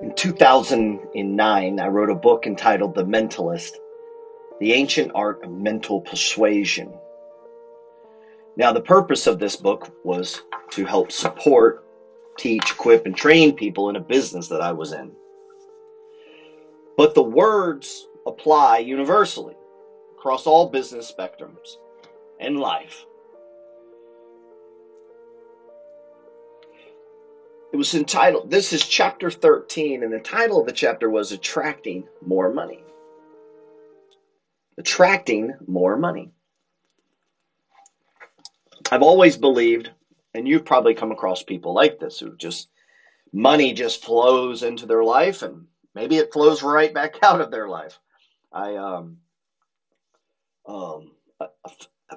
In 2009, I wrote a book entitled The Mentalist, The Ancient Art of Mental Persuasion. Now, the purpose of this book was to help support, teach, equip, and train people in a business that I was in. But the words apply universally across all business spectrums and life. It was entitled, this is chapter 13, and the title of the chapter was Attracting More Money. Attracting More Money. I've always believed, and you've probably come across people like this, who just, money just flows into their life, and maybe it flows right back out of their life. A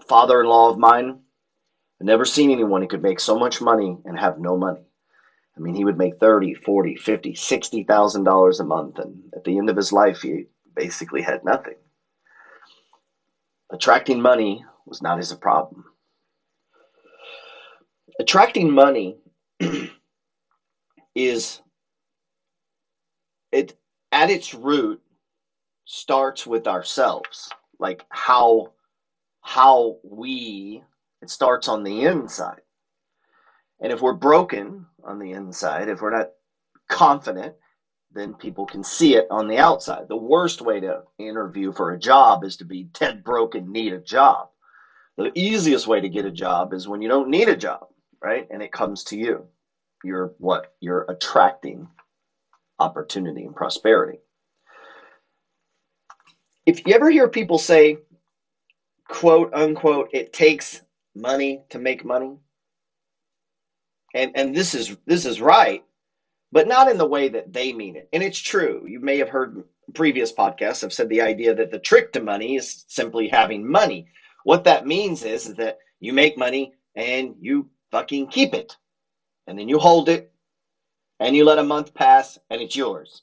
father-in-law of mine, I've never seen anyone who could make so much money and have no money. I mean, he would make $30,000, $40,000, $50,000, $60,000 a month. And at the end of his life, he basically had nothing. Attracting money was not his problem. Attracting money at its root, starts with ourselves. Like it starts on the inside. And if we're broken on the inside, if we're not confident, then people can see it on the outside. The worst way to interview for a job is to be dead broke and need a job. The easiest way to get a job is when you don't need a job, right? And it comes to you. You're attracting opportunity and prosperity. If you ever hear people say, quote unquote, it takes money to make money. And this is right, but not in the way that they mean it. And it's true. You may have heard previous podcasts. I've said the idea that the trick to money is simply having money. What that means is that you make money and you fucking keep it. And then you hold it and you let a month pass and it's yours.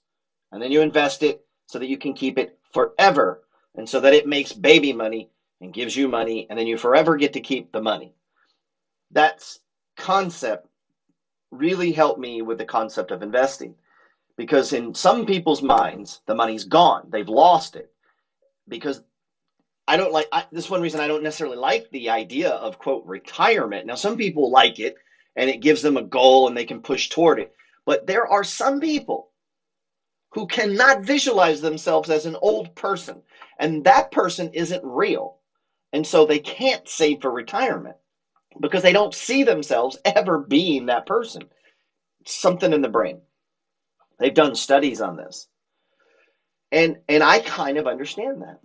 And then you invest it so that you can keep it forever. And so that it makes baby money and gives you money. And then you forever get to keep the money. That concept really helped me with the concept of investing, because in some people's minds, the money's gone. They've lost it. Because this is one reason I don't necessarily like the idea of, quote, retirement. Now, some people like it and it gives them a goal and they can push toward it. But there are some people who cannot visualize themselves as an old person, and that person isn't real. And so they can't save for retirement, because they don't see themselves ever being that person. It's something in the brain. They've done studies on this. And I kind of understand that.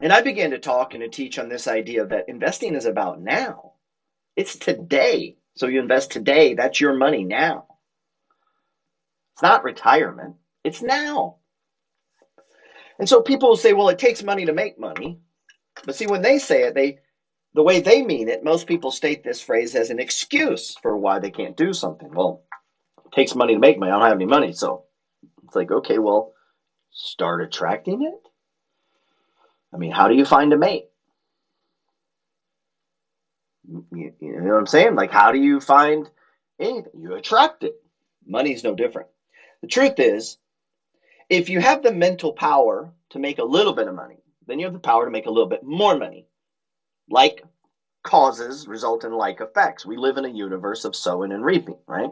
And I began to talk and to teach on this idea that investing is about now. It's today. So you invest today. That's your money now. It's not retirement. It's now. And so people will say, well, it takes money to make money. But see, when they say it, the way they mean it, most people state this phrase as an excuse for why they can't do something. Well, it takes money to make money. I don't have any money. So it's like, okay, well, start attracting it. I mean, how do you find a mate? You know what I'm saying? Like, how do you find anything? You attract it. Money's no different. The truth is, if you have the mental power to make a little bit of money, then you have the power to make a little bit more money. Like causes result in like effects. We live in a universe of sowing and reaping, right?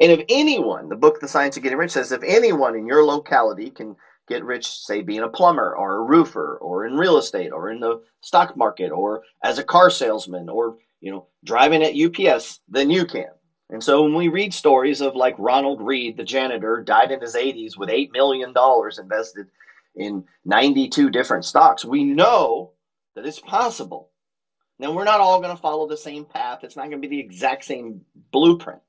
And if anyone, the book The Science of Getting Rich says, if anyone in your locality can get rich, say being a plumber or a roofer or in real estate or in the stock market or as a car salesman or, driving at UPS, then you can. And so when we read stories of like Ronald Reed, the janitor, died in his 80s with $8 million invested in 92 different stocks, we know that it's possible. Now, we're not all going to follow the same path. It's not going to be the exact same blueprint.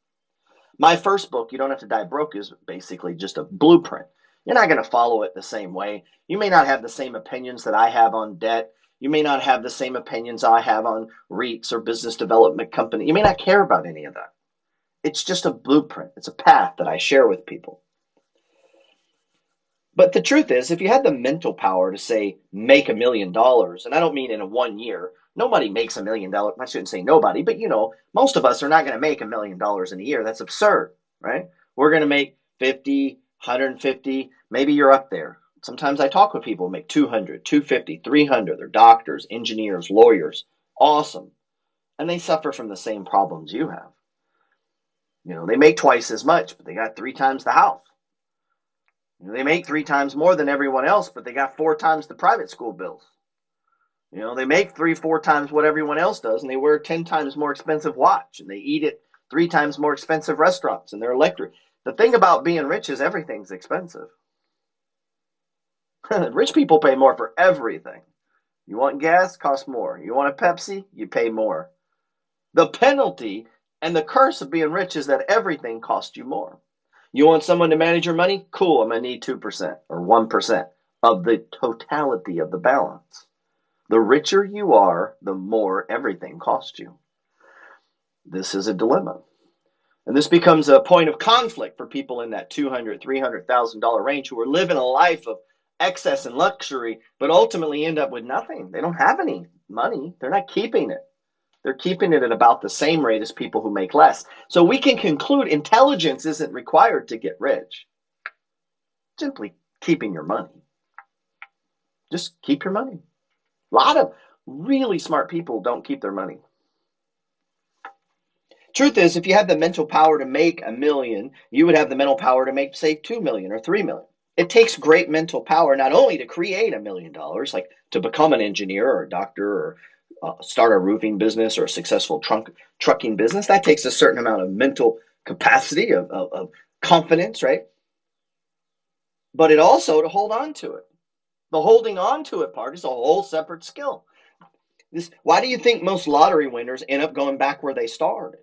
My first book, You Don't Have to Die Broke, is basically just a blueprint. You're not going to follow it the same way. You may not have the same opinions that I have on debt. You may not have the same opinions I have on REITs or business development company. You may not care about any of that. It's just a blueprint. It's a path that I share with people. But the truth is, if you had the mental power to say, make $1 million, and I don't mean in 1 year, nobody makes $1 million. I shouldn't say nobody, but most of us are not going to make $1 million in a year. That's absurd, right? We're going to make 50, 150, maybe you're up there. Sometimes I talk with people who make 200, 250, 300. They're doctors, engineers, lawyers. Awesome. And they suffer from the same problems you have. You know, they make twice as much, but they got 3 times the house. You know, they make 3 times more than everyone else, but they got 4 times the private school bills. You know, they make 3-4 times what everyone else does, and they wear a 10 times more expensive watch, and they eat at 3 times more expensive restaurants, and they're electric. The thing about being rich is everything's expensive. Rich people pay more for everything. You want gas? Costs more. You want a Pepsi? You pay more. The penalty and the curse of being rich is that everything costs you more. You want someone to manage your money? Cool, I'm going to need 2% or 1% of the totality of the balance. The richer you are, the more everything costs you. This is a dilemma. And this becomes a point of conflict for people in that $200,000, $300,000 range who are living a life of excess and luxury, but ultimately end up with nothing. They don't have any money. They're not keeping it. They're keeping it at about the same rate as people who make less. So we can conclude intelligence isn't required to get rich. Simply keeping your money. Just keep your money. A lot of really smart people don't keep their money. Truth is, if you had the mental power to make $1 million, you would have the mental power to make, say, $2 million or $3 million. It takes great mental power not only to create $1 million, like to become an engineer or a doctor or start a roofing business or a successful trucking business. That takes a certain amount of mental capacity, of confidence, right? But it also to hold on to it. The holding on to it part is a whole separate skill. Why do you think most lottery winners end up going back where they started?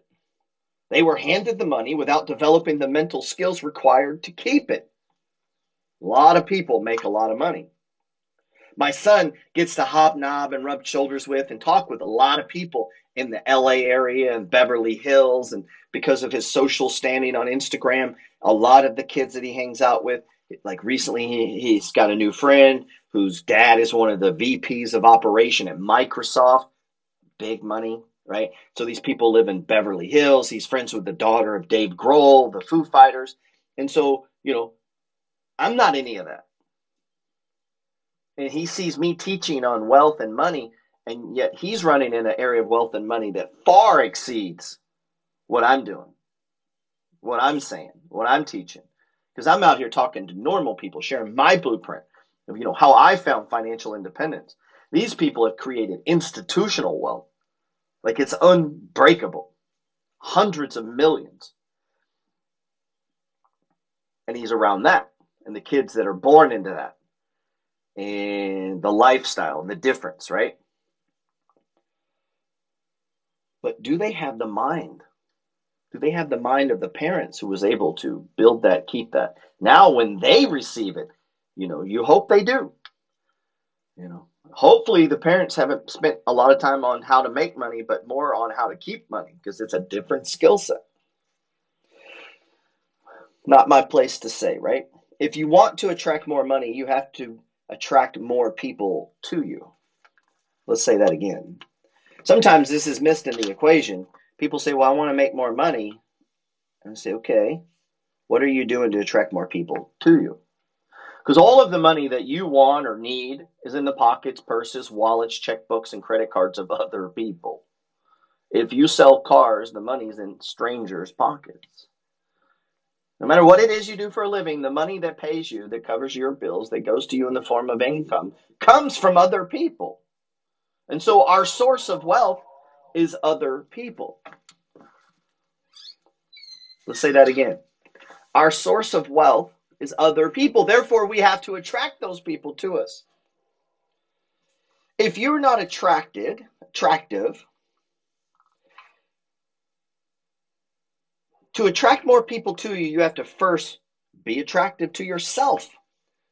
They were handed the money without developing the mental skills required to keep it. A lot of people make a lot of money. My son gets to hobnob and rub shoulders with and talk with a lot of people in the LA area and Beverly Hills. And because of his social standing on Instagram, a lot of the kids that he hangs out with, like recently he's got a new friend whose dad is one of the VPs of operation at Microsoft. Big money, right? So these people live in Beverly Hills. He's friends with the daughter of Dave Grohl, the Foo Fighters. And so, you know, I'm not any of that. And he sees me teaching on wealth and money, and yet he's running in an area of wealth and money that far exceeds what I'm doing, what I'm saying, what I'm teaching. Because I'm out here talking to normal people, sharing my blueprint of, you know, how I found financial independence. These people have created institutional wealth. Like it's unbreakable. Hundreds of millions. And he's around that. And the kids that are born into that. And the lifestyle and the difference, right? But do they have the mind? Do they have the mind of the parents who was able to build that, keep that? Now when they receive it, you know, you hope they do. You know, hopefully the parents haven't spent a lot of time on how to make money, but more on how to keep money, because it's a different skill set. Not my place to say, right? If you want to attract more money, you have to attract more people to you. Let's say that again. Sometimes this is missed in the equation. People say, well, I want to make more money. And I say, okay, what are you doing to attract more people to you? Because all of the money that you want or need is in the pockets, purses, wallets, checkbooks, and credit cards of other people. If you sell cars, the money's in strangers' pockets. No matter what it is you do for a living, the money that pays you, that covers your bills, that goes to you in the form of income, comes from other people. And so our source of wealth is other people. Let's say that again. Our source of wealth is other people. Therefore, we have to attract those people to us. If you're not attractive, to attract more people to you, you have to first be attractive to yourself.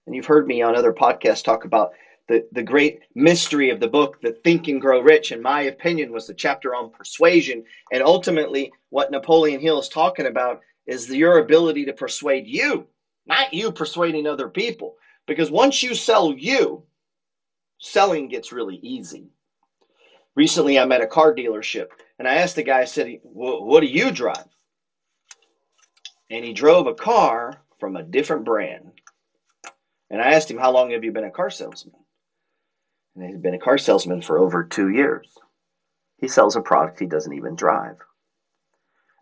And you've heard me on other podcasts talk about the great mystery of the book, The Think and Grow Rich, in my opinion, was the chapter on persuasion. And ultimately, what Napoleon Hill is talking about is your ability to persuade you, not you persuading other people. Because once you sell you, selling gets really easy. Recently, I'm at a car dealership, and I asked the guy, I said, what do you drive? And he drove a car from a different brand. And I asked him, how long have you been a car salesman? And he's been a car salesman for over 2 years. He sells a product he doesn't even drive.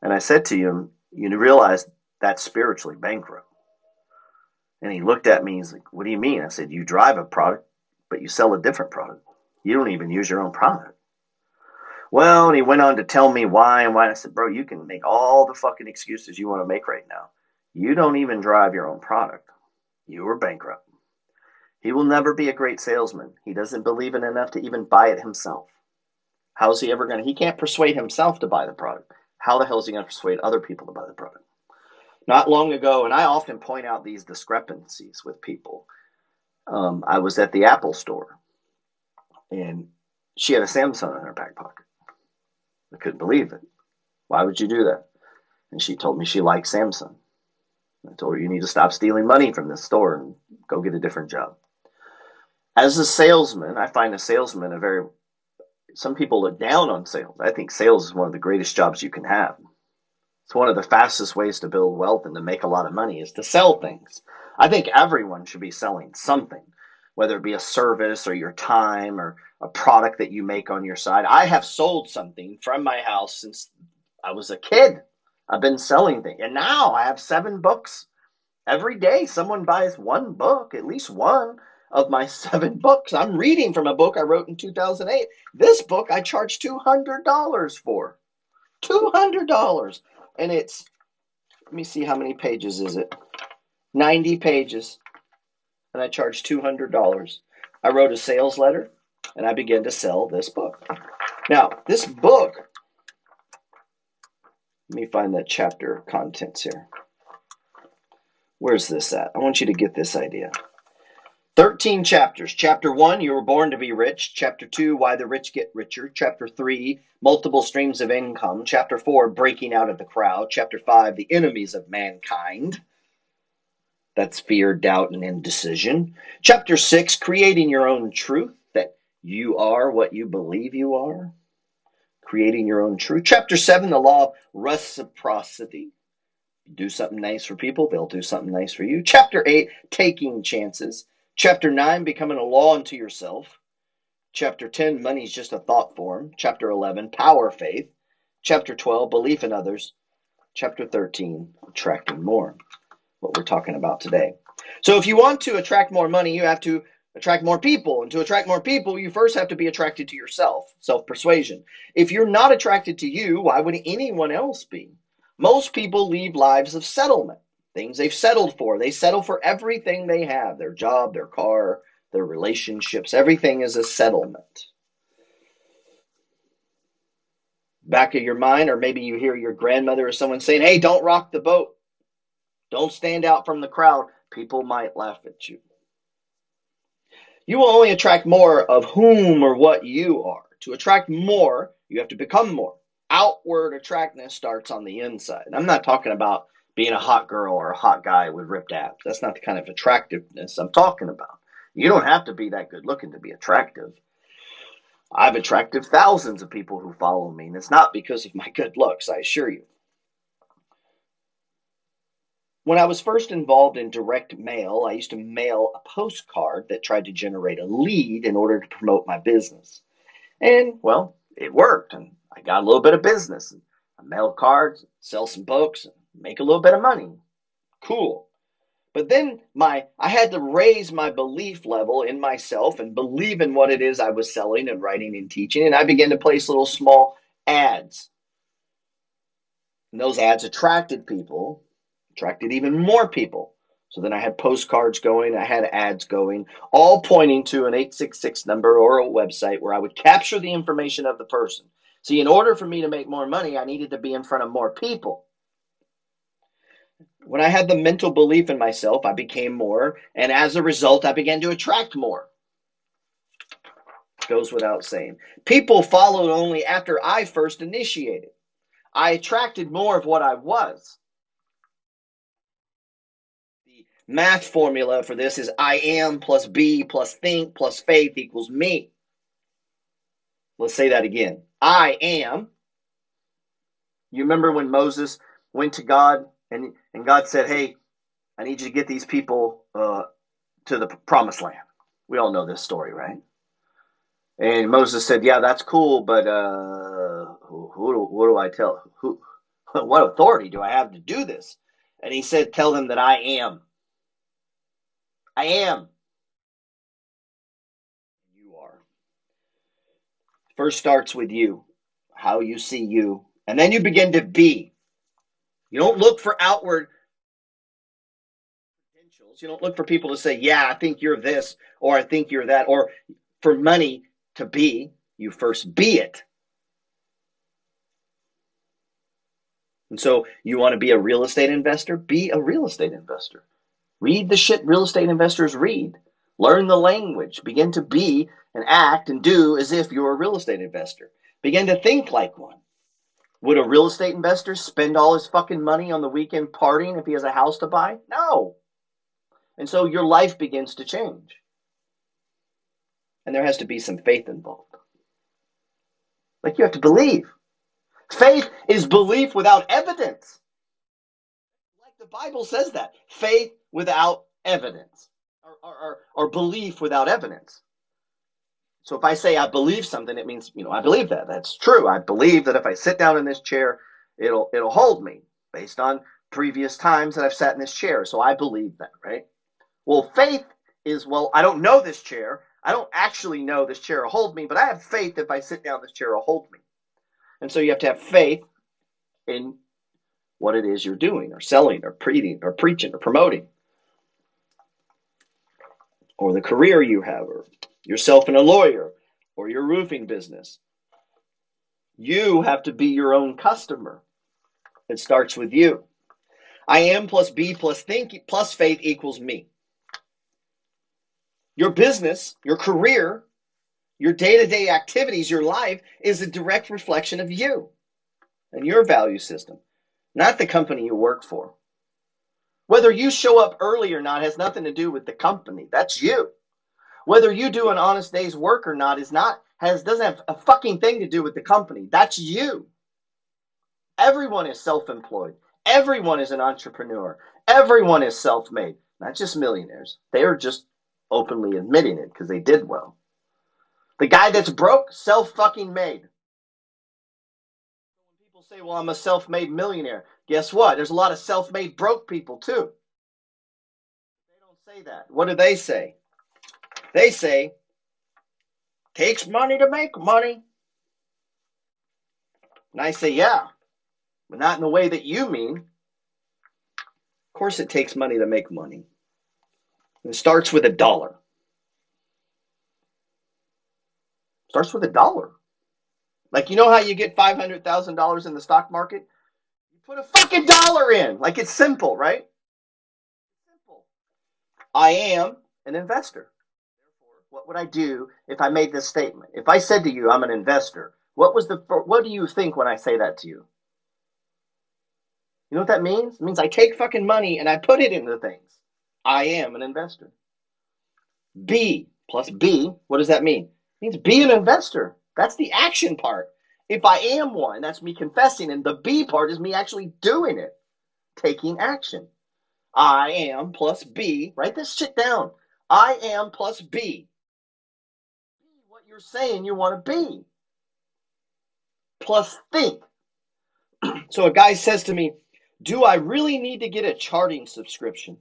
And I said to him, you realize that's spiritually bankrupt. And he looked at me, he's like, what do you mean? I said, you drive a product, but you sell a different product. You don't even use your own product. Well, and he went on to tell me why and why. I said, bro, you can make all the fucking excuses you want to make right now. You don't even drive your own product. You are bankrupt. He will never be a great salesman. He doesn't believe in it enough to even buy it himself. How's he ever going to? He can't persuade himself to buy the product. How the hell is he going to persuade other people to buy the product? Not long ago, and I often point out these discrepancies with people. I was at the Apple store, and she had a Samsung in her back pocket. I couldn't believe it. Why would you do that? And she told me she liked Samsung. I told her, you need to stop stealing money from this store and go get a different job. As a salesman, I find a salesman some people look down on sales. I think sales is one of the greatest jobs you can have. It's one of the fastest ways to build wealth and to make a lot of money is to sell things. I think everyone should be selling something, whether it be a service or your time or a product that you make on your side. I have sold something from my house since I was a kid. I've been selling things. And now I have 7 books. Every day someone buys one book, at least one of my 7 books. I'm reading from a book I wrote in 2008. This book I charge $200 for. $200. And it's, let me see, how many pages is it? 90 pages. And I charge $200. I wrote a sales letter and I began to sell this book. Now, this book, let me find the chapter contents here. Where's this at? I want you to get this idea. 13 chapters. Chapter 1, you were born to be rich. Chapter 2, why the rich get richer. Chapter 3, multiple streams of income. Chapter 4, breaking out of the crowd. Chapter 5, the enemies of mankind. That's fear, doubt, and indecision. Chapter 6, creating your own truth, that you are what you believe you are. Creating your own truth. Chapter 7, the law of reciprocity. Do something nice for people, they'll do something nice for you. Chapter 8, taking chances. Chapter 9, becoming a law unto yourself. Chapter 10, money's just a thought form. Chapter 11, power, faith. Chapter 12, belief in others. Chapter 13, attracting more. What we're talking about today. So if you want to attract more money, you have to attract more people, and to attract more people, you first have to be attracted to yourself, self-persuasion. If you're not attracted to you, why would anyone else be? Most people leave lives of settlement, things they've settled for. They settle for everything they have, their job, their car, their relationships. Everything is a settlement. Back of your mind, or maybe you hear your grandmother or someone saying, hey, don't rock the boat. Don't stand out from the crowd. People might laugh at you. You will only attract more of whom or what you are. To attract more, you have to become more. Outward attractiveness starts on the inside. I'm not talking about being a hot girl or a hot guy with ripped abs. That's not the kind of attractiveness I'm talking about. You don't have to be that good looking to be attractive. I've attracted thousands of people who follow me, and it's not because of my good looks, I assure you. When I was first involved in direct mail, I used to mail a postcard that tried to generate a lead in order to promote my business. And, well, it worked, and I got a little bit of business. I mail cards, sell some books, make a little bit of money. Cool. But then I had to raise my belief level in myself and believe in what it is I was selling and writing and teaching, and I began to place little small ads. And those ads attracted people. Attracted even more people. So then I had postcards going, I had ads going, all pointing to an 866 number or a website where I would capture the information of the person. See, in order for me to make more money, I needed to be in front of more people. When I had the mental belief in myself, I became more, and as a result, I began to attract more. Goes without saying. People followed only after I first initiated. I attracted more of what I was. Math formula for this is I am plus be plus think plus faith equals me. Let's say that again. I am. You remember when Moses went to God and God said, hey, I need you to get these people to the promised land. We all know this story, right? And Moses said, yeah, that's cool, but what do I tell? What authority do I have to do this? And he said, tell them that I am. I am. You are. First starts with you, how you see you, and then you begin to be. You don't look for outward potentials. You don't look for people to say, yeah, I think you're this, or I think you're that, or for money to be, you first be it. And so you want to be a real estate investor? Be a real estate investor. Read the shit real estate investors read. Learn the language. Begin to be and act and do as if you're a real estate investor. Begin to think like one. Would a real estate investor spend all his fucking money on the weekend partying if he has a house to buy? No. And so your life begins to change. And there has to be some faith involved. Like you have to believe. Faith is belief without evidence. Like the Bible says that. Faith without evidence. Or belief without evidence. So if I say I believe something, it means, you know, I believe that. That's true. I believe that if I sit down in this chair, it'll hold me based on previous times that I've sat in this chair. So I believe that, right? Well, faith is, well, I don't know this chair. I don't actually know this chair will hold me, but I have faith that if I sit down, this chair will hold me. And so you have to have faith in what it is you're doing or selling or preaching or promoting or the career you have or yourself and a lawyer or your roofing business. You have to be your own customer. It starts with you. I am plus be plus think plus faith equals me. Your business, your career, your day-to-day activities, your life is a direct reflection of you and your value system, not the company you work for. Whether you show up early or not has nothing to do with the company. That's you. Whether you do an honest day's work or not doesn't have a fucking thing to do with the company. That's you. Everyone is self-employed. Everyone is an entrepreneur. Everyone is self-made. Not just millionaires. They are just openly admitting it because they did well. The guy that's broke, self-fucking-made. When people say, well, I'm a self-made millionaire, guess what? There's a lot of self-made broke people, too. They don't say that. What do they say? They say, takes money to make money. And I say, yeah, but not in the way that you mean. Of course it takes money to make money. It starts with $1. Starts with $1. Like, you know how you get $500,000 in the stock market? You put a fucking dollar in. Like, it's simple, right? Simple. I am an investor. Therefore, what would I do if I made this statement? If I said to you, I'm an investor, what do you think when I say that to you? You know what that means? It means I take fucking money and I put it into things. I am an investor. B plus B, what does that mean? Means be an investor. That's the action part. If I am one, that's me confessing, and the B part is me actually doing it, taking action. I am plus B. Write this shit down. I am plus B. Be what you're saying you want to be. Plus think. So a guy says to me, do I really need to get a charting subscription?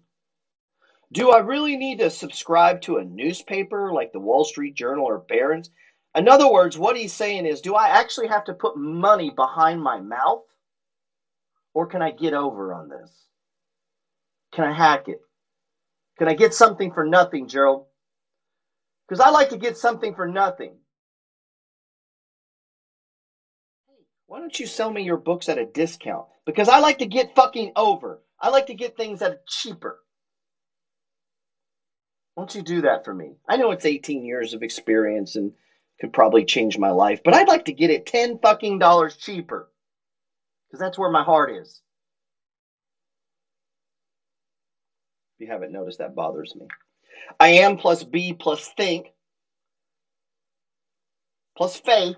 Do I really need to subscribe to a newspaper like the Wall Street Journal or Barron's? In other words, what he's saying is, do I actually have to put money behind my mouth? Or can I get over on this? Can I hack it? Can I get something for nothing, Gerald? Because I like to get something for nothing. Hey, why don't you sell me your books at a discount? Because I like to get fucking over. I like to get things at cheaper. Won't you do that for me? I know it's 18 years of experience and could probably change my life, but I'd like to get it $10 cheaper because that's where my heart is. If you haven't noticed, that bothers me. I am plus B plus think plus faith.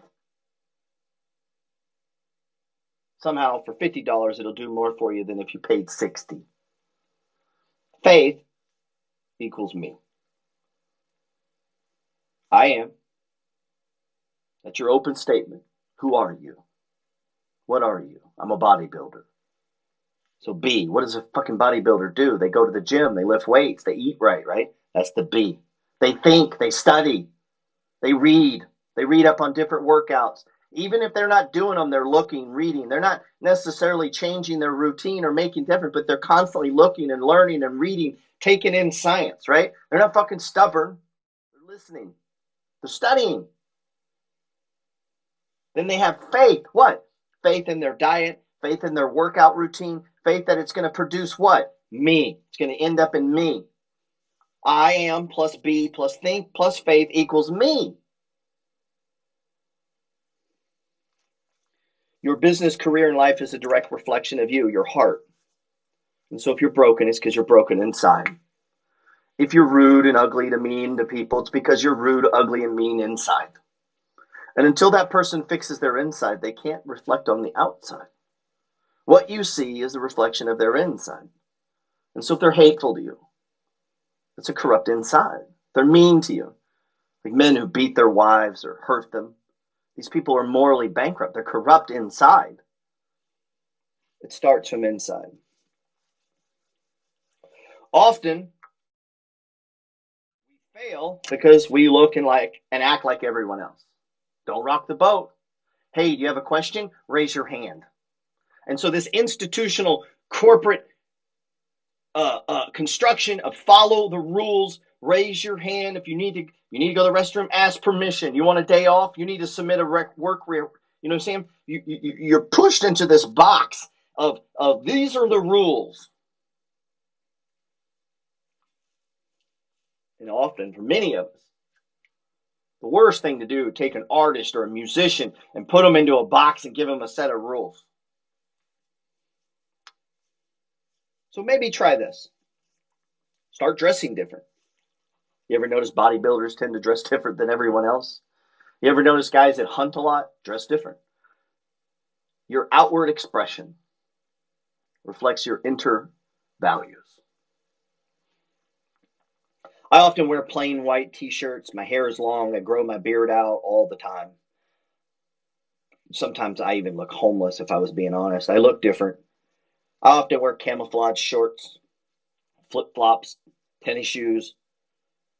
Somehow for $50, it'll do more for you than if you paid $60. Faith equals me. I am. That's your open statement. Who are you? What are you? I'm a bodybuilder. So B, what does a fucking bodybuilder do? They go to the gym, they lift weights, they eat right, right? That's the B. They think, they study, they read up on different workouts. Even if they're not doing them, they're looking, reading. They're not necessarily changing their routine or making different, but they're constantly looking and learning and reading, taking in science, right? They're not fucking stubborn. They're listening. They're studying. Then they have faith. What? Faith in their diet, faith in their workout routine, faith that it's going to produce what? Me. It's going to end up in me. I am plus B plus think plus faith equals me. Your business, career, and life is a direct reflection of you, your heart. And so if you're broken, it's because you're broken inside. If you're rude and ugly to mean to people, it's because you're rude, ugly, and mean inside. And until that person fixes their inside, they can't reflect on the outside. What you see is a reflection of their inside. And so if they're hateful to you, it's a corrupt inside. They're mean to you. Like men who beat their wives or hurt them. These people are morally bankrupt. They're corrupt inside. It starts from inside. Often, we fail because we look and act like everyone else. Don't rock the boat. Hey, do you have a question? Raise your hand. And so this institutional corporate construction of follow the rules, raise your hand if you need to. You need to go to the restroom, ask permission. You want a day off? You need to submit a work report. You know what I'm saying? You're pushed into this box of these are the rules. And often, for many of us, the worst thing to do, take an artist or a musician and put them into a box and give them a set of rules. So maybe try this. Start dressing different. You ever notice bodybuilders tend to dress different than everyone else? You ever notice guys that hunt a lot dress different? Your outward expression reflects your inner values. I often wear plain white t-shirts. My hair is long. I grow my beard out all the time. Sometimes I even look homeless, if I was being honest. I look different. I often wear camouflage shorts, flip-flops, tennis shoes.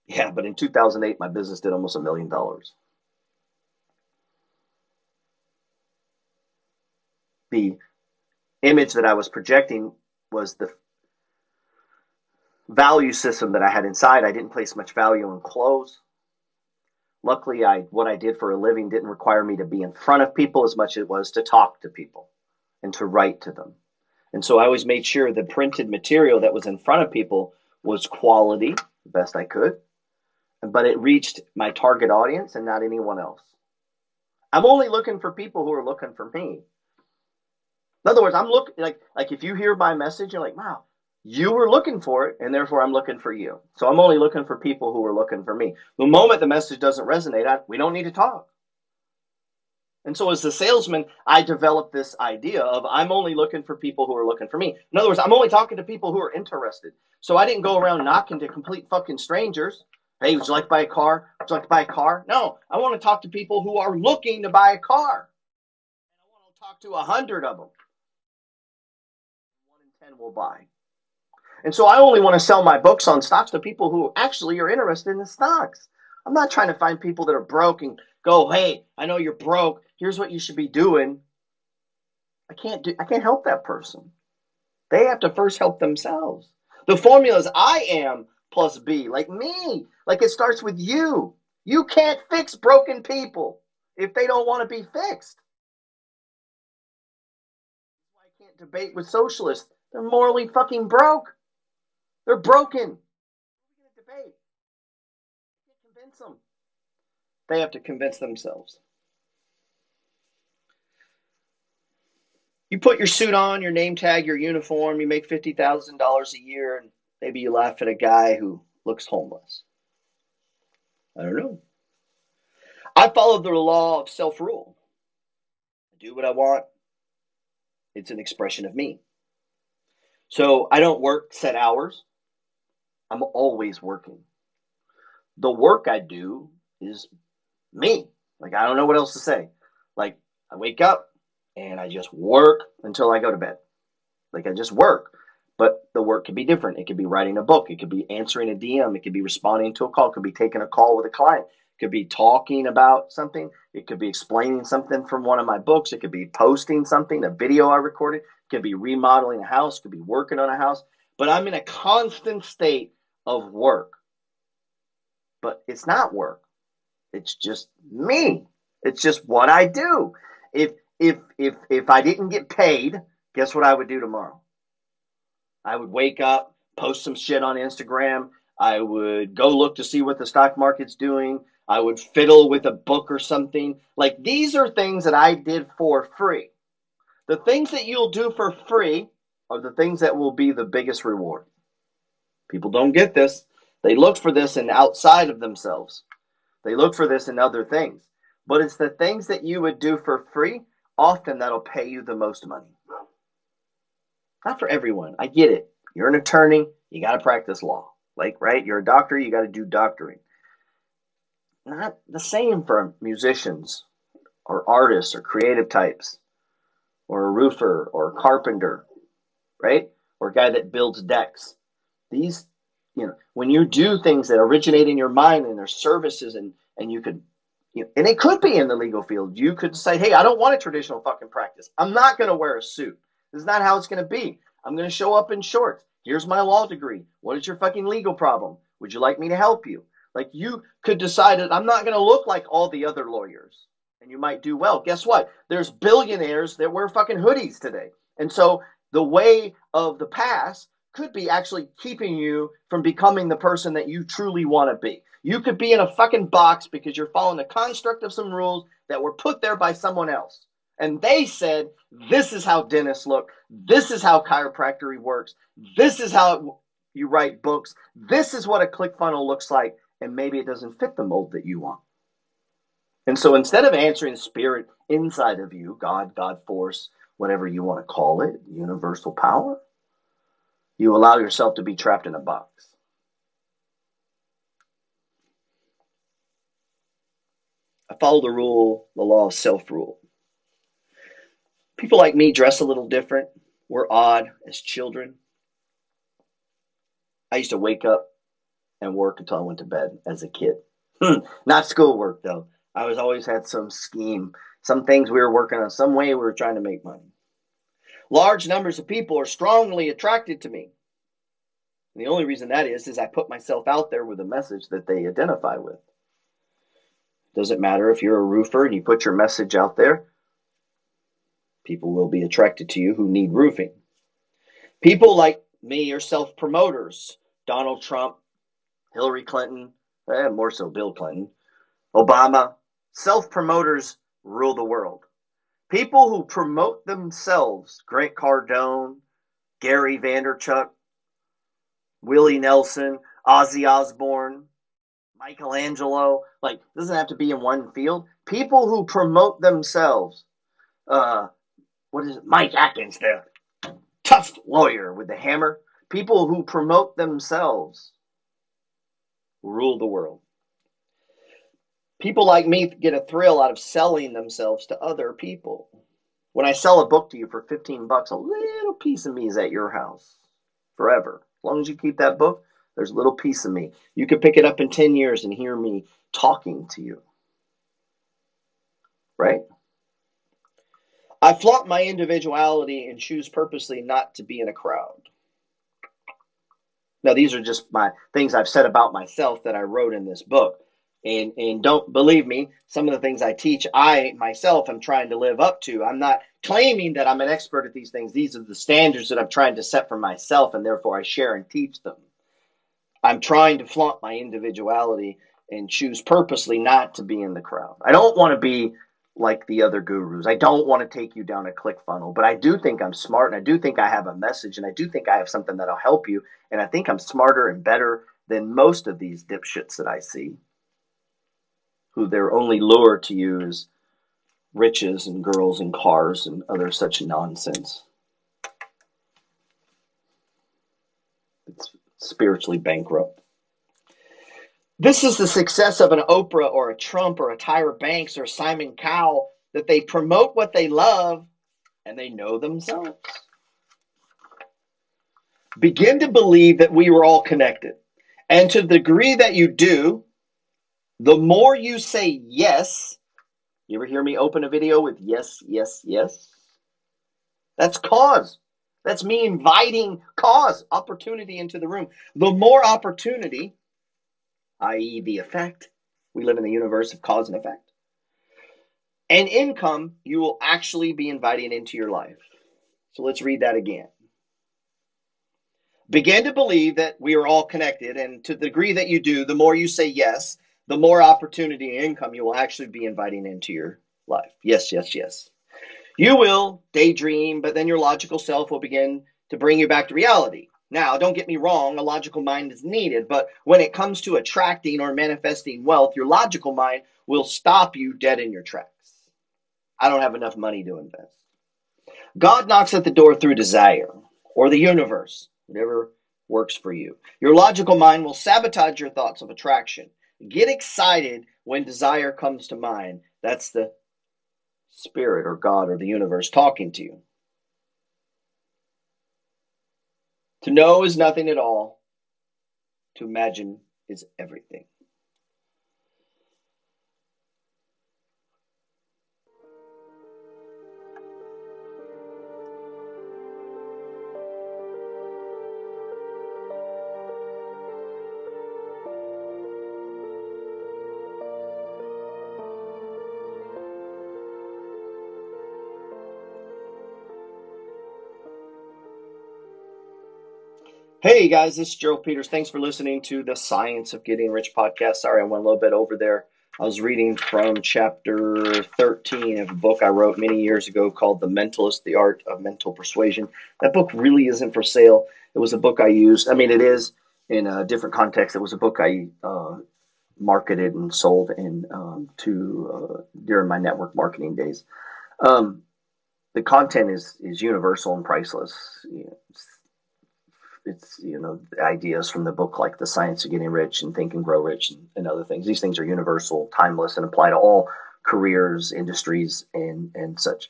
Yeah, but in 2008, my business did almost $1 million. The image that I was projecting was the value system that I had inside. I didn't place much value in clothes. Luckily, what I did for a living didn't require me to be in front of people as much as it was to talk to people and to write to them. And so I always made sure the printed material that was in front of people was quality, the best I could. But it reached my target audience and not anyone else. I'm only looking for people who are looking for me. In other words, I'm looking like if you hear my message, you're like, wow, you were looking for it, and therefore I'm looking for you. So I'm only looking for people who are looking for me. The moment the message doesn't resonate, we don't need to talk. And so as a salesman, I developed this idea of I'm only looking for people who are looking for me. In other words, I'm only talking to people who are interested. So I didn't go around knocking to complete fucking strangers. Hey, would you like to buy a car? Would you like to buy a car? No, I want to talk to people who are looking to buy a car. And I want to talk to 100 of them. 1 in 10 will buy. And so I only want to sell my books on stocks to people who actually are interested in the stocks. I'm not trying to find people that are broke and go, hey, I know you're broke. Here's what you should be doing. I can't help that person. They have to first help themselves. The formula is I am plus B, like me. Like it starts with you. You can't fix broken people if they don't want to be fixed. I can't debate with socialists. They're morally fucking broke. They're broken. We're going to debate. You can't convince them. They have to convince themselves. You put your suit on, your name tag, your uniform, you make $50,000 a year, and maybe you laugh at a guy who looks homeless. I don't know. I follow the law of self-rule. I do what I want. It's an expression of me. So I don't work set hours. I'm always working. The work I do is me. Like, I don't know what else to say. Like, I wake up and I just work until I go to bed. Like, I just work. But the work could be different. It could be writing a book. It could be answering a DM. It could be responding to a call. It could be taking a call with a client. It could be talking about something. It could be explaining something from one of my books. It could be posting something, a video I recorded. It could be remodeling a house. It could be working on a house. But I'm in a constant state of work. But it's not work. It's just me. It's just what I do. If I didn't get paid, guess what I would do tomorrow? I would wake up, post some shit on Instagram. I would go look to see what the stock market's doing. I would fiddle with a book or something. Like, these are things that I did for free. The things that you'll do for free are the things that will be the biggest reward. People don't get this. They look for this in outside of themselves. They look for this in other things. But it's the things that you would do for free, often that'll pay you the most money. Not for everyone. I get it. You're an attorney. You got to practice law. Like, right? You're a doctor. You got to do doctoring. Not the same for musicians or artists or creative types or a roofer or a carpenter, right? Or a guy that builds decks. These, you know, when you do things that originate in your mind and their services and you could, you know, and it could be in the legal field. You could say, hey, I don't want a traditional fucking practice. I'm not going to wear a suit. This is not how it's going to be. I'm going to show up in shorts. Here's my law degree. What is your fucking legal problem? Would you like me to help you? Like, you could decide that I'm not going to look like all the other lawyers. And you might do well. Guess what? There's billionaires that wear fucking hoodies today. And so the way of the past could be actually keeping you from becoming the person that you truly want to be. You could be in a fucking box because you're following the construct of some rules that were put there by someone else. And they said, this is how dentists look. This is how chiropractic works. This is how you write books. This is what a ClickFunnels looks like. And maybe it doesn't fit the mold that you want. And so instead of answering spirit inside of you, God force, whatever you want to call it, universal power, you allow yourself to be trapped in a box. I follow the law of self-rule. People like me dress a little different. We're odd as children. I used to wake up and work until I went to bed as a kid. Not schoolwork, though. I was always had some scheme, some things we were working on, some way we were trying to make money. Large numbers of people are strongly attracted to me. And the only reason that is I put myself out there with a message that they identify with. Doesn't matter if you're a roofer and you put your message out there. People will be attracted to you who need roofing. People like me are self-promoters. Donald Trump, Hillary Clinton, more so Bill Clinton, Obama. Self-promoters rule the world. People who promote themselves, Grant Cardone, Gary Vaynerchuk, Willie Nelson, Ozzy Osbourne, Michelangelo. Like, doesn't have to be in one field. People who promote themselves. What is it? Mike Atkins, the tough lawyer with the hammer. People who promote themselves rule the world. People like me get a thrill out of selling themselves to other people. When I sell a book to you for $15, a little piece of me is at your house forever. As long as you keep that book, there's a little piece of me. You could pick it up in 10 years and hear me talking to you. Right? I flaunt my individuality and choose purposely not to be in a crowd. Now, these are just my things I've said about myself that I wrote in this book. And don't believe me, some of the things I teach, I myself am trying to live up to. I'm not claiming that I'm an expert at these things. These are the standards that I'm trying to set for myself, and therefore I share and teach them. I'm trying to flaunt my individuality and choose purposely not to be in the crowd. I don't want to be like the other gurus. I don't want to take you down a ClickFunnels, but I do think I'm smart, and I do think I have a message, and I do think I have something that'll help you, and I think I'm smarter and better than most of these dipshits that I see, who their only lure to you is riches and girls and cars and other such nonsense. It's spiritually bankrupt. This is the success of an Oprah or a Trump or a Tyra Banks or Simon Cowell, that they promote what they love and they know themselves. Begin to believe that we are all connected. And to the degree that you do, the more you say yes, you ever hear me open a video with yes, yes, yes? That's cause. That's me inviting cause, opportunity into the room. The more opportunity, i.e. the effect, we live in the universe of cause and effect, and income, you will actually be inviting into your life. So let's read that again. Begin to believe that we are all connected, and to the degree that you do, the more you say yes, the more opportunity and income you will actually be inviting into your life. Yes, yes, yes. You will daydream, but then your logical self will begin to bring you back to reality. Now, don't get me wrong, a logical mind is needed, but when it comes to attracting or manifesting wealth, your logical mind will stop you dead in your tracks. I don't have enough money to invest. God knocks at the door through desire, or the universe, whatever works for you. Your logical mind will sabotage your thoughts of attraction. Get excited when desire comes to mind. That's the spirit or God or the universe talking to you. To know is nothing at all. To imagine is everything. Hey guys, this is Joe Peters. Thanks for listening to the Science of Getting Rich podcast. Sorry, I went a little bit over there. I was reading from chapter 13 of a book I wrote many years ago called The Mentalist, The Art of Mental Persuasion. That book really isn't for sale. It was a book I used. I mean, it is in a different context. It was a book I marketed and sold in during my network marketing days. The content is universal and priceless. You know, it's, you know, ideas from the book like The Science of Getting Rich and Think and Grow Rich and other things. These things are universal, timeless, and apply to all careers, industries, and such.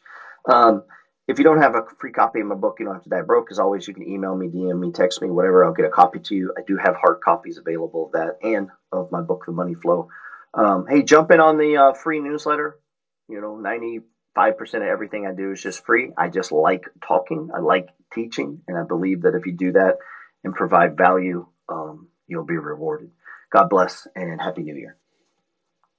If you don't have a free copy of my book, You Don't Have to Die Broke, as always, you can email me, DM me, text me, whatever. I'll get a copy to you. I do have hard copies available of that and of my book, The Money Flow. Hey, jump in on the free newsletter. You know, 95% of everything I do is just free. I just like talking. I like teaching. And I believe that if you do that and provide value, you'll be rewarded. God bless and Happy New Year.